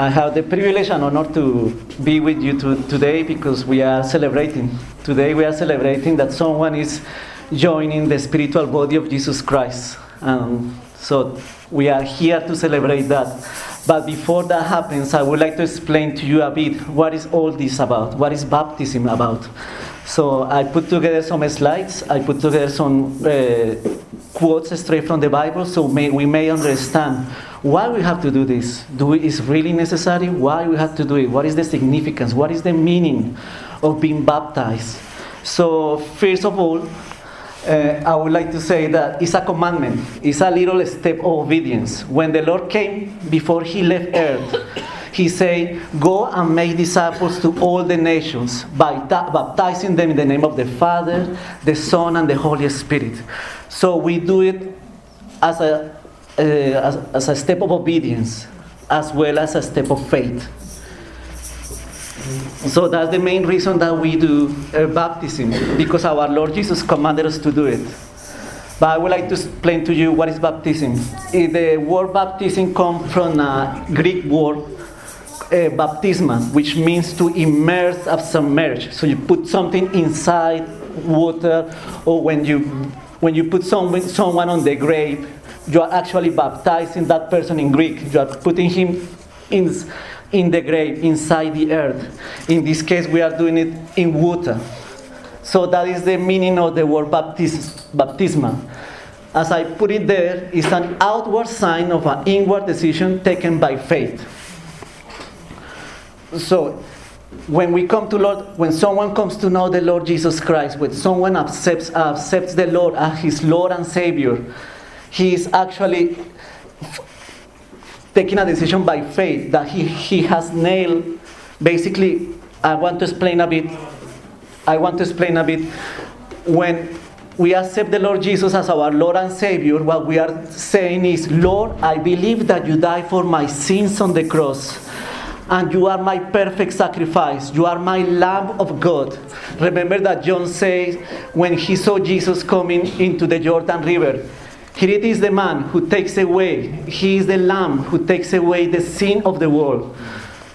I have the privilege and honor to be with you today because we are celebrating. Today we are celebrating that someone is joining the spiritual body of Jesus Christ. So we are here to celebrate that. But before that happens, I would like to explain to you a bit what is all this about, what is baptism about. So I put together some slides, I put together some quotes straight from the Bible so we may understand why we have to do this. Is it really necessary? Why we have to do it? What is the significance? What is the meaning of being baptized? So first of all, I would like to say that it's a commandment. It's a little step of obedience. When the Lord came, before he left earth, he said, "Go and make disciples to all the nations by baptizing them in the name of the Father, the Son, and the Holy Spirit." So we do it as a step of obedience, as well as a step of faith. So that's the main reason that we do baptism, because our Lord Jesus commanded us to do it. But I would like to explain to you what is baptism. The word baptism comes from a Greek word, baptisma, which means to immerse or submerge. So you put something inside water, or when you put someone on the grave, you are actually baptizing that person in Greek. You are putting him in the grave, inside the earth. In this case, we are doing it in water. So that is the meaning of the word baptisma. As I put it there, it's an outward sign of an inward decision taken by faith. So, when someone comes to know the Lord Jesus Christ, when someone accepts the Lord as his Lord and Savior, he is actually taking a decision by faith that he has nailed. Basically, I want to explain a bit. When we accept the Lord Jesus as our Lord and Savior, what we are saying is, "Lord, I believe that you died for my sins on the cross, and you are my perfect sacrifice. You are my Lamb of God." Remember that John says, when he saw Jesus coming into the Jordan River, "Here it is, the man who takes away, he is the Lamb who takes away the sin of the world."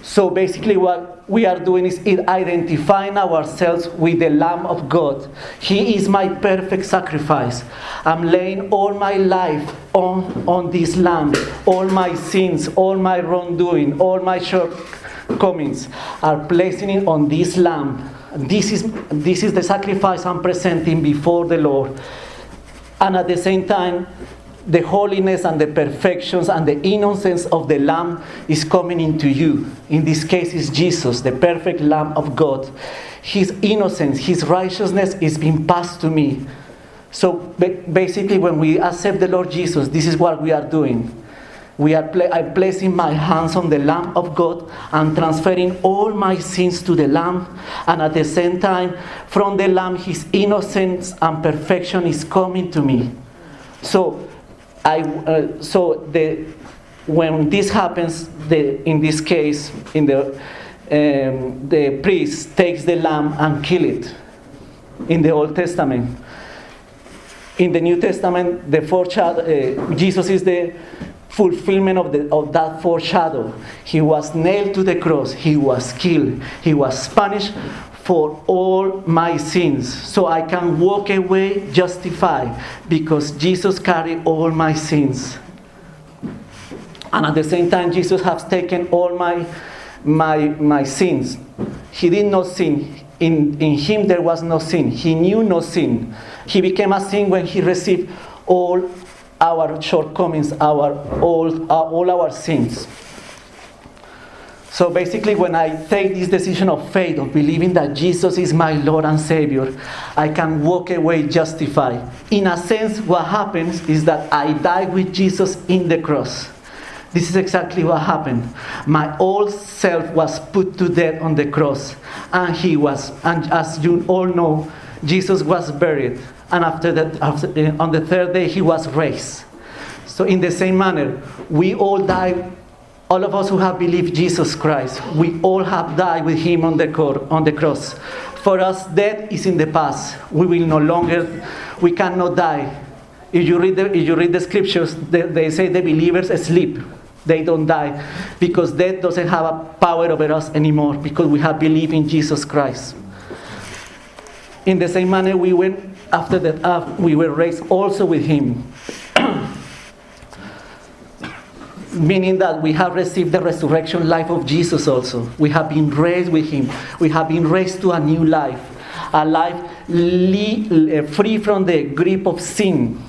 So basically what we are doing is identifying ourselves with the Lamb of God. He is my perfect sacrifice. I'm laying all my life on this Lamb. All my sins, all my wrongdoing, all my shortcomings are placing it on this Lamb. This is the sacrifice I'm presenting before the Lord. And at the same time, the holiness and the perfections and the innocence of the Lamb is coming into you. In this case, is Jesus, the perfect Lamb of God. His innocence, his righteousness is being passed to me. So basically, when we accept the Lord Jesus, this is what we are doing. I'm placing my hands on the Lamb of God and transferring all my sins to the Lamb. And at the same time, from the Lamb, his innocence and perfection is coming to me. When this happens, the priest takes the lamb and kill it. In the Old Testament, in the New Testament, the foreshadow, Jesus is the fulfillment of that foreshadow. He was nailed to the cross. He was killed. He was punished for all my sins, so I can walk away justified because Jesus carried all my sins. And at the same time, Jesus has taken all my sins. He did not sin. In him there was no sin. He knew no sin. He became a sin when he received all our shortcomings, all our sins. So basically, when I take this decision of faith, of believing that Jesus is my Lord and Savior, I can walk away justified. In a sense, what happens is that I die with Jesus in the cross. This is exactly what happened. My old self was put to death on the cross, and as you all know, Jesus was buried, and on the third day, he was raised. So in the same manner, we all die. All of us who have believed Jesus Christ, we all have died with him on the cross. For us, death is in the past. We cannot die. If you read the scriptures, they say the believers sleep. They don't die. because death doesn't have a power over us anymore, because we have believed in Jesus Christ. In the same manner, we went after that up, we were raised also with him. Meaning that we have received the resurrection life of Jesus also. We have been raised with him. We have been raised to a new life, a life free from the grip of sin.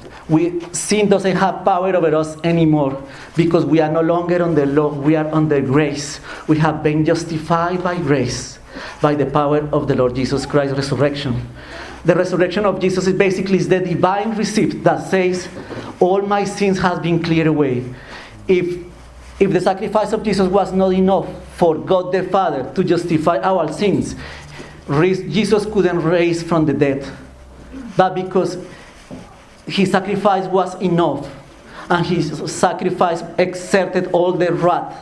Sin doesn't have power over us anymore, because we are no longer under law, we are under grace. We have been justified by grace, by the power of the Lord Jesus Christ's resurrection. The resurrection of Jesus is basically the divine receipt that says, all my sins have been cleared away. If the sacrifice of Jesus was not enough for God the Father to justify our sins, Jesus couldn't raise from the dead. But because his sacrifice was enough, and his sacrifice exerted all the wrath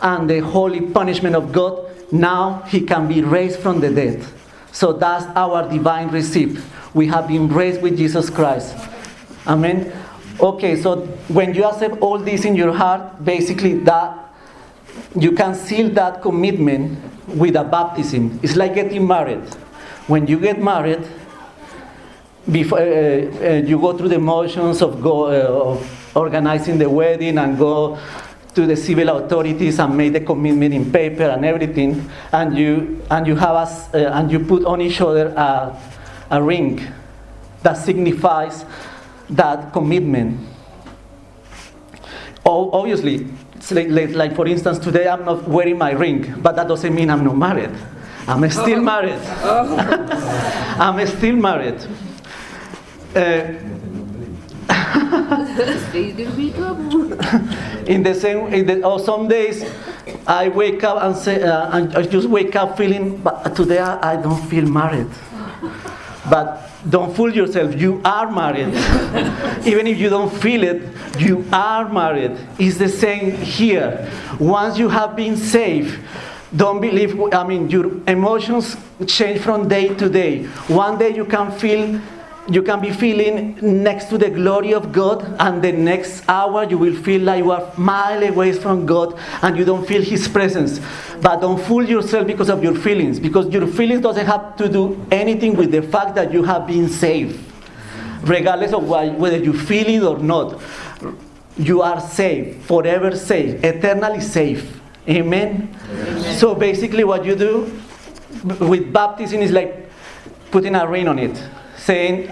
and the holy punishment of God, now he can be raised from the dead. So that's our divine receipt. We have been raised with Jesus Christ. Amen. Okay, so when you accept all this in your heart, basically that you can seal that commitment with a baptism. It's like getting married. When you get married, before you go through the motions of organizing the wedding and go to the civil authorities and make the commitment in paper and everything, and you put on each other a ring that signifies that commitment. Obviously, like for instance, today I'm not wearing my ring, but that doesn't mean I'm not married. I'm still married. I'm still married. Some days I wake up and say, and I just wake up feeling, but today I don't feel married. But don't fool yourself, you are married. Even if you don't feel it, you are married. It's the same here. Once you have been saved, don't believe, your emotions change from day to day. One day you can be feeling next to the glory of God, and the next hour you will feel like you are miles away from God and you don't feel his presence. But don't fool yourself because of your feelings, because your feelings doesn't have to do anything with the fact that you have been saved. Regardless of whether you feel it or not, you are saved, forever saved, eternally saved. Amen? Amen. So basically what you do with baptism is like putting a ring on it, saying,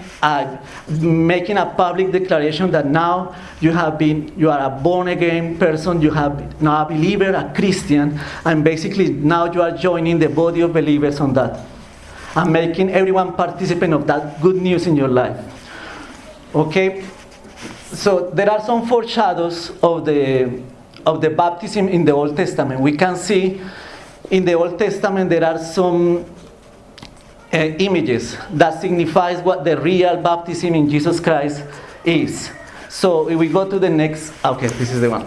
making a public declaration that now you are a born-again person, you have now a believer, a Christian, and basically now you are joining the body of believers on that, and making everyone participant of that good news in your life. Okay, so there are some foreshadows of the baptism in the Old Testament. We can see in the Old Testament there are some images that signifies what the real baptism in Jesus Christ is. So if we go to the next, okay, this is the one.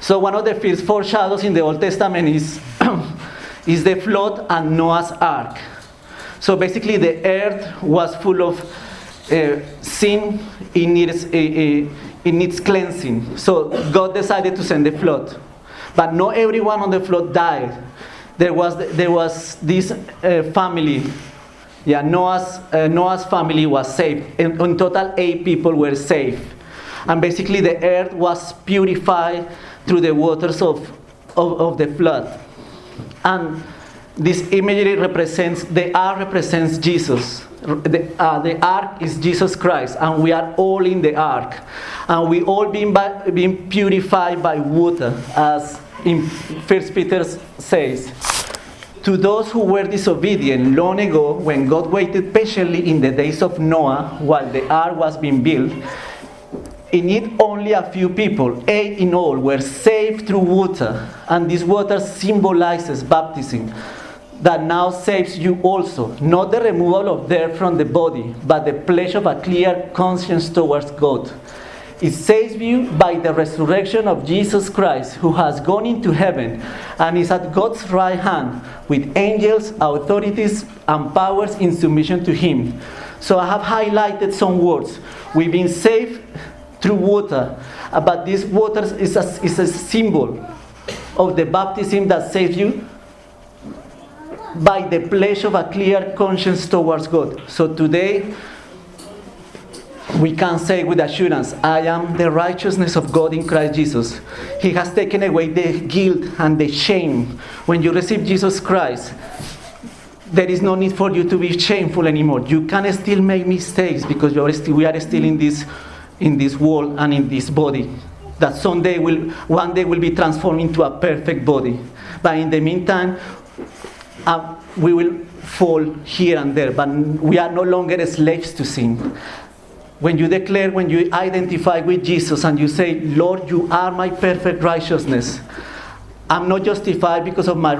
So one of the first foreshadows in the Old Testament is the flood and Noah's Ark. So basically the earth was full of sin in its cleansing. So God decided to send the flood, but not everyone on the flood died. There was this family, Noah's family was saved. In total, 8 people were saved, and basically the earth was purified through the waters of the flood. And this imagery represents the ark represents Jesus. The ark is Jesus Christ, and we are all in the ark, and we all being purified by water, as in 1 Peter says, to those who were disobedient long ago, when God waited patiently in the days of Noah while the ark was being built, in it only a few people, 8 in all, were saved through water. And this water symbolizes baptism, that now saves you also, not the removal of dirt from the body, but the pledge of a clear conscience towards God. It saves you by the resurrection of Jesus Christ, who has gone into heaven and is at God's right hand with angels, authorities, and powers in submission to him. So I have highlighted some words. We've been saved through water. But this water is a symbol of the baptism that saves you by the pledge of a clear conscience towards God. So today, we can say with assurance, I am the righteousness of God in Christ Jesus. He has taken away the guilt and the shame. When you receive Jesus Christ, there is no need for you to be shameful anymore. You can still make mistakes because we are still in this world and in this body that one day will be transformed into a perfect body. But in the meantime, we will fall here and there. But we are no longer slaves to sin. When you identify with Jesus and you say, Lord, you are my perfect righteousness. I'm not justified because of my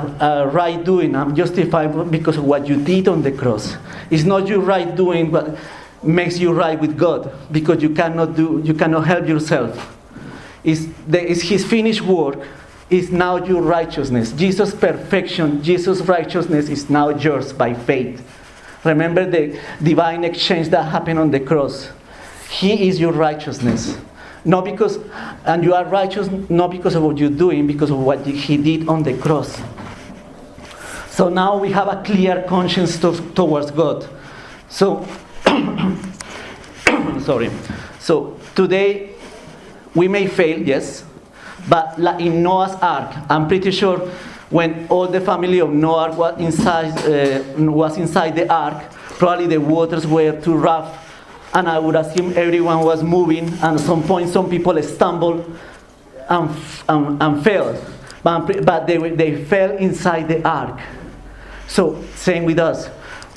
right doing. I'm justified because of what you did on the cross. It's not your right doing what makes you right with God, because you cannot help yourself. It's His finished work is now your righteousness. Jesus' perfection, Jesus' righteousness is now yours by faith. Remember the divine exchange that happened on the cross. He is your righteousness. You are righteous not because of what you're doing, because of what He did on the cross. So now we have a clear conscience towards God. So, sorry. So today we may fail, yes, but like in Noah's Ark, I'm pretty sure when all the family of Noah was inside the ark, probably the waters were too rough. And I would assume everyone was moving, and at some point some people stumbled and fell. But they fell inside the ark. So, same with us.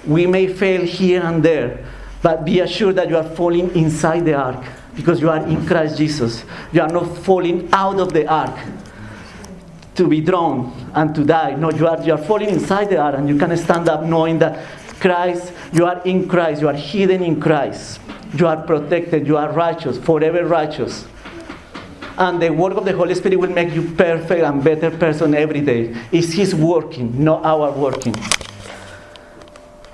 We may fail here and there, but be assured that you are falling inside the ark because you are in Christ Jesus. You are not falling out of the ark to be drowned and to die. No, you are falling inside the ark, and you can stand up knowing that Christ, you are in Christ, you are hidden in Christ. You are protected, you are righteous, forever righteous. And the work of the Holy Spirit will make you perfect and better person every day. It's His working, not our working.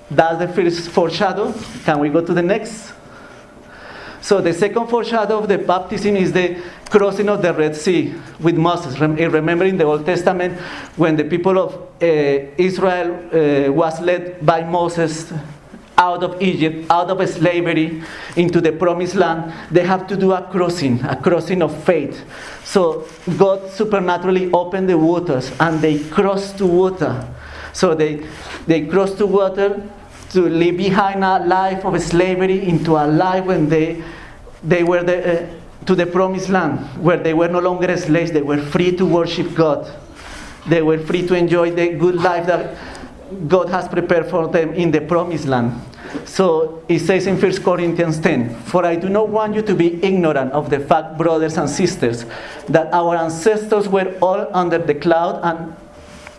That's the first foreshadow. Can we go to the next? So the second foreshadow of the baptism is the crossing of the Red Sea with Moses. Remember in the Old Testament when the people of Israel was led by Moses out of Egypt, out of slavery, into the Promised Land, they have to do a crossing of faith. So God supernaturally opened the waters and they crossed to water. So they crossed to water to leave behind a life of slavery into a life when they were to the Promised Land, where they were no longer slaves. They were free to worship God. They were free to enjoy the good life that God has prepared for them in the Promised Land. So it says in 1 Corinthians 10, "For I do not want you to be ignorant of the fact, brothers and sisters, that our ancestors were all under the cloud and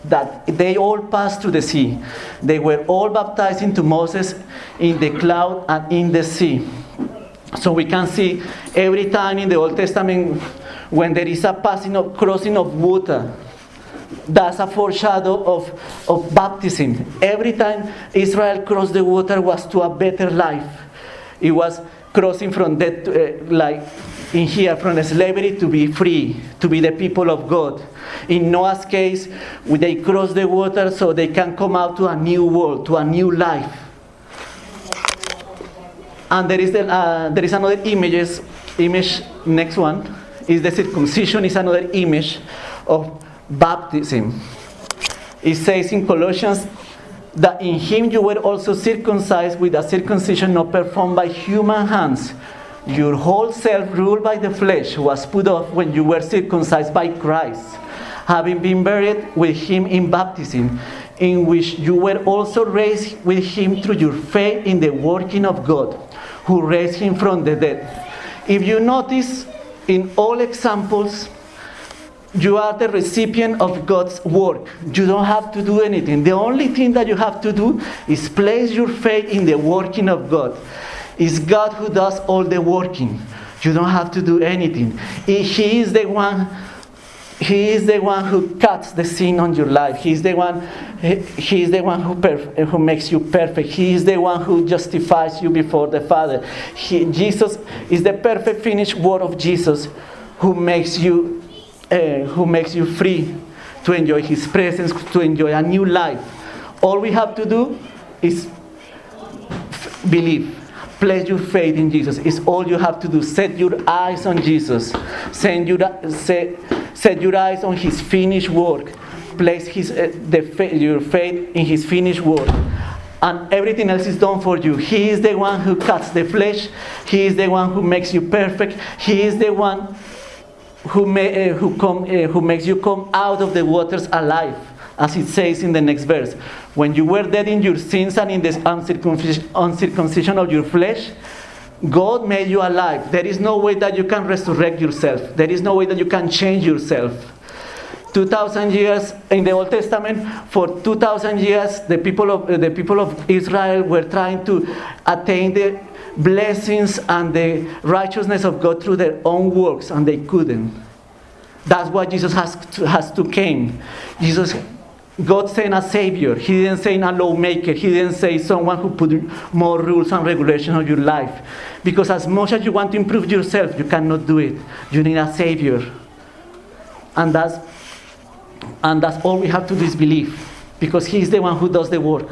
that they all passed through the sea. They were all baptized into Moses in the cloud and in the sea." So we can see every time in the Old Testament when there is a crossing of water, that's a foreshadow of baptism. Every time Israel crossed the water was to a better life. It was crossing from death to life. In here, from slavery to be free, to be the people of God. In Noah's case, they cross the water so they can come out to a new world, to a new life. And there is another image. Next one is the circumcision. Is another image of baptism. It says in Colossians that in Him you were also circumcised with a circumcision not performed by human hands. Your whole self, ruled by the flesh, was put off when you were circumcised by Christ, having been buried with Him in baptism, in which you were also raised with Him through your faith in the working of God, who raised Him from the dead. If you notice, in all examples, you are the recipient of God's work. You don't have to do anything. The only thing that you have to do is place your faith in the working of God. It's God who does all the working. You don't have to do anything. He is the one He is the one who cuts the sin on your life. He is the one who makes you perfect. He is the one who justifies you before the Father. Jesus is the perfect finished word of Jesus, who makes you free to enjoy His presence, to enjoy a new life. All we have to do is believe. Place your faith in Jesus. It's all you have to do. Set your eyes on Jesus. Set your eyes on His finished work. Place your faith in His finished work. And everything else is done for you. He is the one who cuts the flesh. He is the one who makes you perfect. He is the one who makes you come out of the waters alive, as it says in the next verse. When you were dead in your sins and in the uncircumcision of your flesh, God made you alive. There is no way that you can resurrect yourself. There is no way that you can change yourself. 2,000 years in the Old Testament, for 2,000 years, the people of Israel were trying to attain the blessings and the righteousness of God through their own works, and they couldn't. That's why Jesus has to came. God sent a savior. He didn't send a lawmaker. He didn't send someone who put more rules and regulations on your life. Because as much as you want to improve yourself, you cannot do it. You need a savior. And that's all we have to do is believe. Because He is the one who does the work.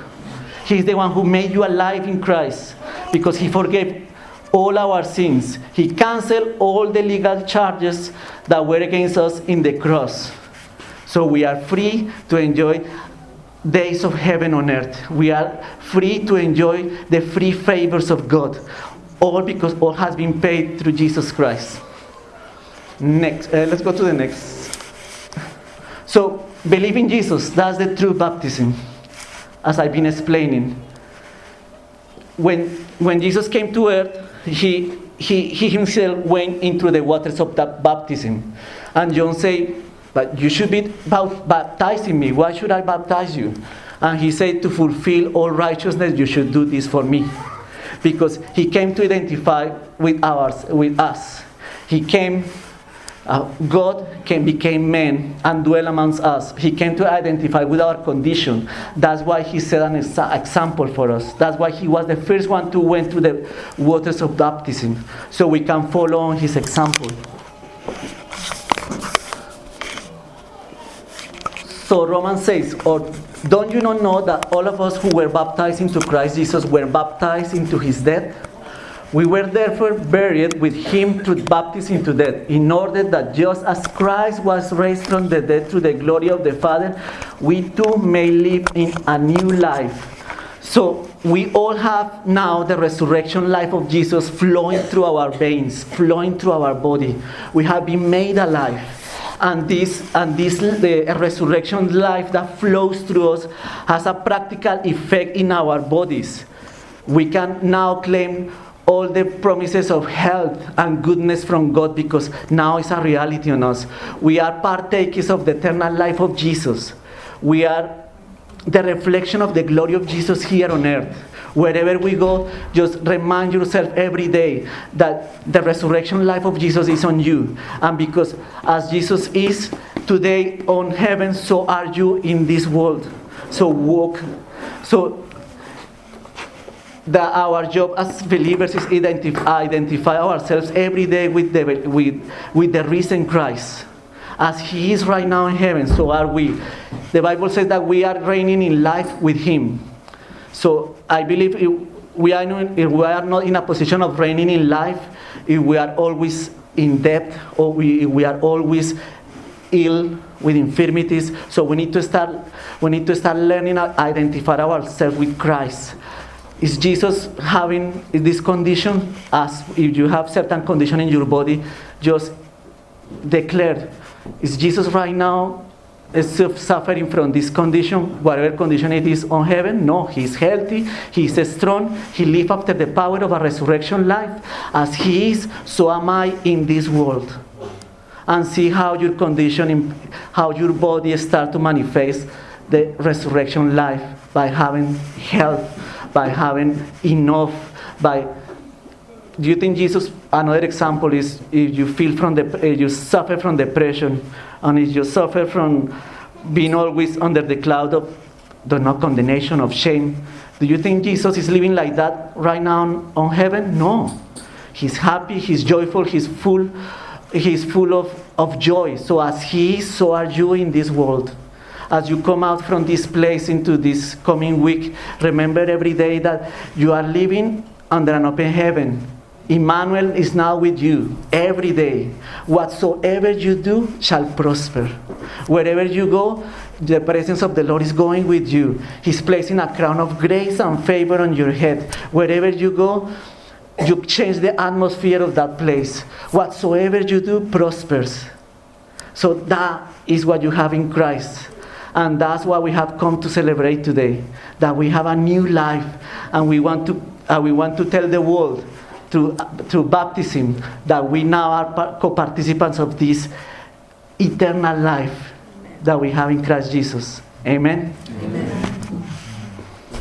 He is the one who made you alive in Christ. Because He forgave all our sins. He canceled all the legal charges that were against us in the cross. So we are free to enjoy days of heaven on earth. We are free to enjoy the free favors of God. All because all has been paid through Jesus Christ. Next, let's go to the next. So, believe in Jesus. That's the true baptism, as I've been explaining. When Jesus came to earth, he himself went into the waters of that baptism. And John said, "But you should be baptizing me. Why should I baptize you?" And he said, "To fulfill all righteousness, you should do this for me." Because he came to identify with us. He came, became man and dwelt amongst us. He came to identify with our condition. That's why he set an example for us. That's why he was the first one to went through the waters of baptism. So we can follow on his example. So Romans says, "Or don't you not know that all of us who were baptized into Christ Jesus were baptized into his death? We were therefore buried with him through baptism into death, in order that just as Christ was raised from the dead through the glory of the Father, we too may live in a new life." So we all have now the resurrection life of Jesus flowing through our veins, flowing through our body. We have been made alive. And this the resurrection life that flows through us has a practical effect in our bodies. We can now claim all the promises of health and goodness from God because now it's a reality on us. We are partakers of the eternal life of Jesus. We are the reflection of the glory of Jesus here on earth. Wherever we go, just remind yourself every day that the resurrection life of Jesus is on you. And because as Jesus is today on heaven, so are you in this world. So walk. So that our job as believers is identify ourselves every day with the risen Christ. As he is right now in heaven, so are we. The Bible says that we are reigning in life with him. So I believe if we are not in a position of reigning in life, if we are always in debt, or if we are always ill with infirmities. So we need to start learning to identify ourselves with Christ. Is Jesus having this condition? As if you have certain condition in your body, just declare, is Jesus right now is suffering from this condition, whatever condition it is on heaven? No, he's healthy, he's strong, he lives after the power of a resurrection life. As he is, so am I in this world. And see how your condition, how your body starts to manifest the resurrection life by having health, by having enough, by... Do you think Jesus? Another example is if you suffer from depression, And if you suffer from being always under the cloud of the no condemnation, of shame, do you think Jesus is living like that right now on heaven? No. He's happy, he's joyful, he's full of joy. So as he is, so are you in this world. As you come out from this place into this coming week, remember every day that you are living under an open heaven. Emmanuel is now with you every day. Whatsoever you do shall prosper. Wherever you go, the presence of the Lord is going with you. He's placing a crown of grace and favor on your head. Wherever you go, you change the atmosphere of that place. Whatsoever you do prospers. So that is what you have in Christ. And that's what we have come to celebrate today, that we have a new life, and we want to tell the world through baptism that we now are co-participants of this eternal life that we have in Christ Jesus. Amen? Amen.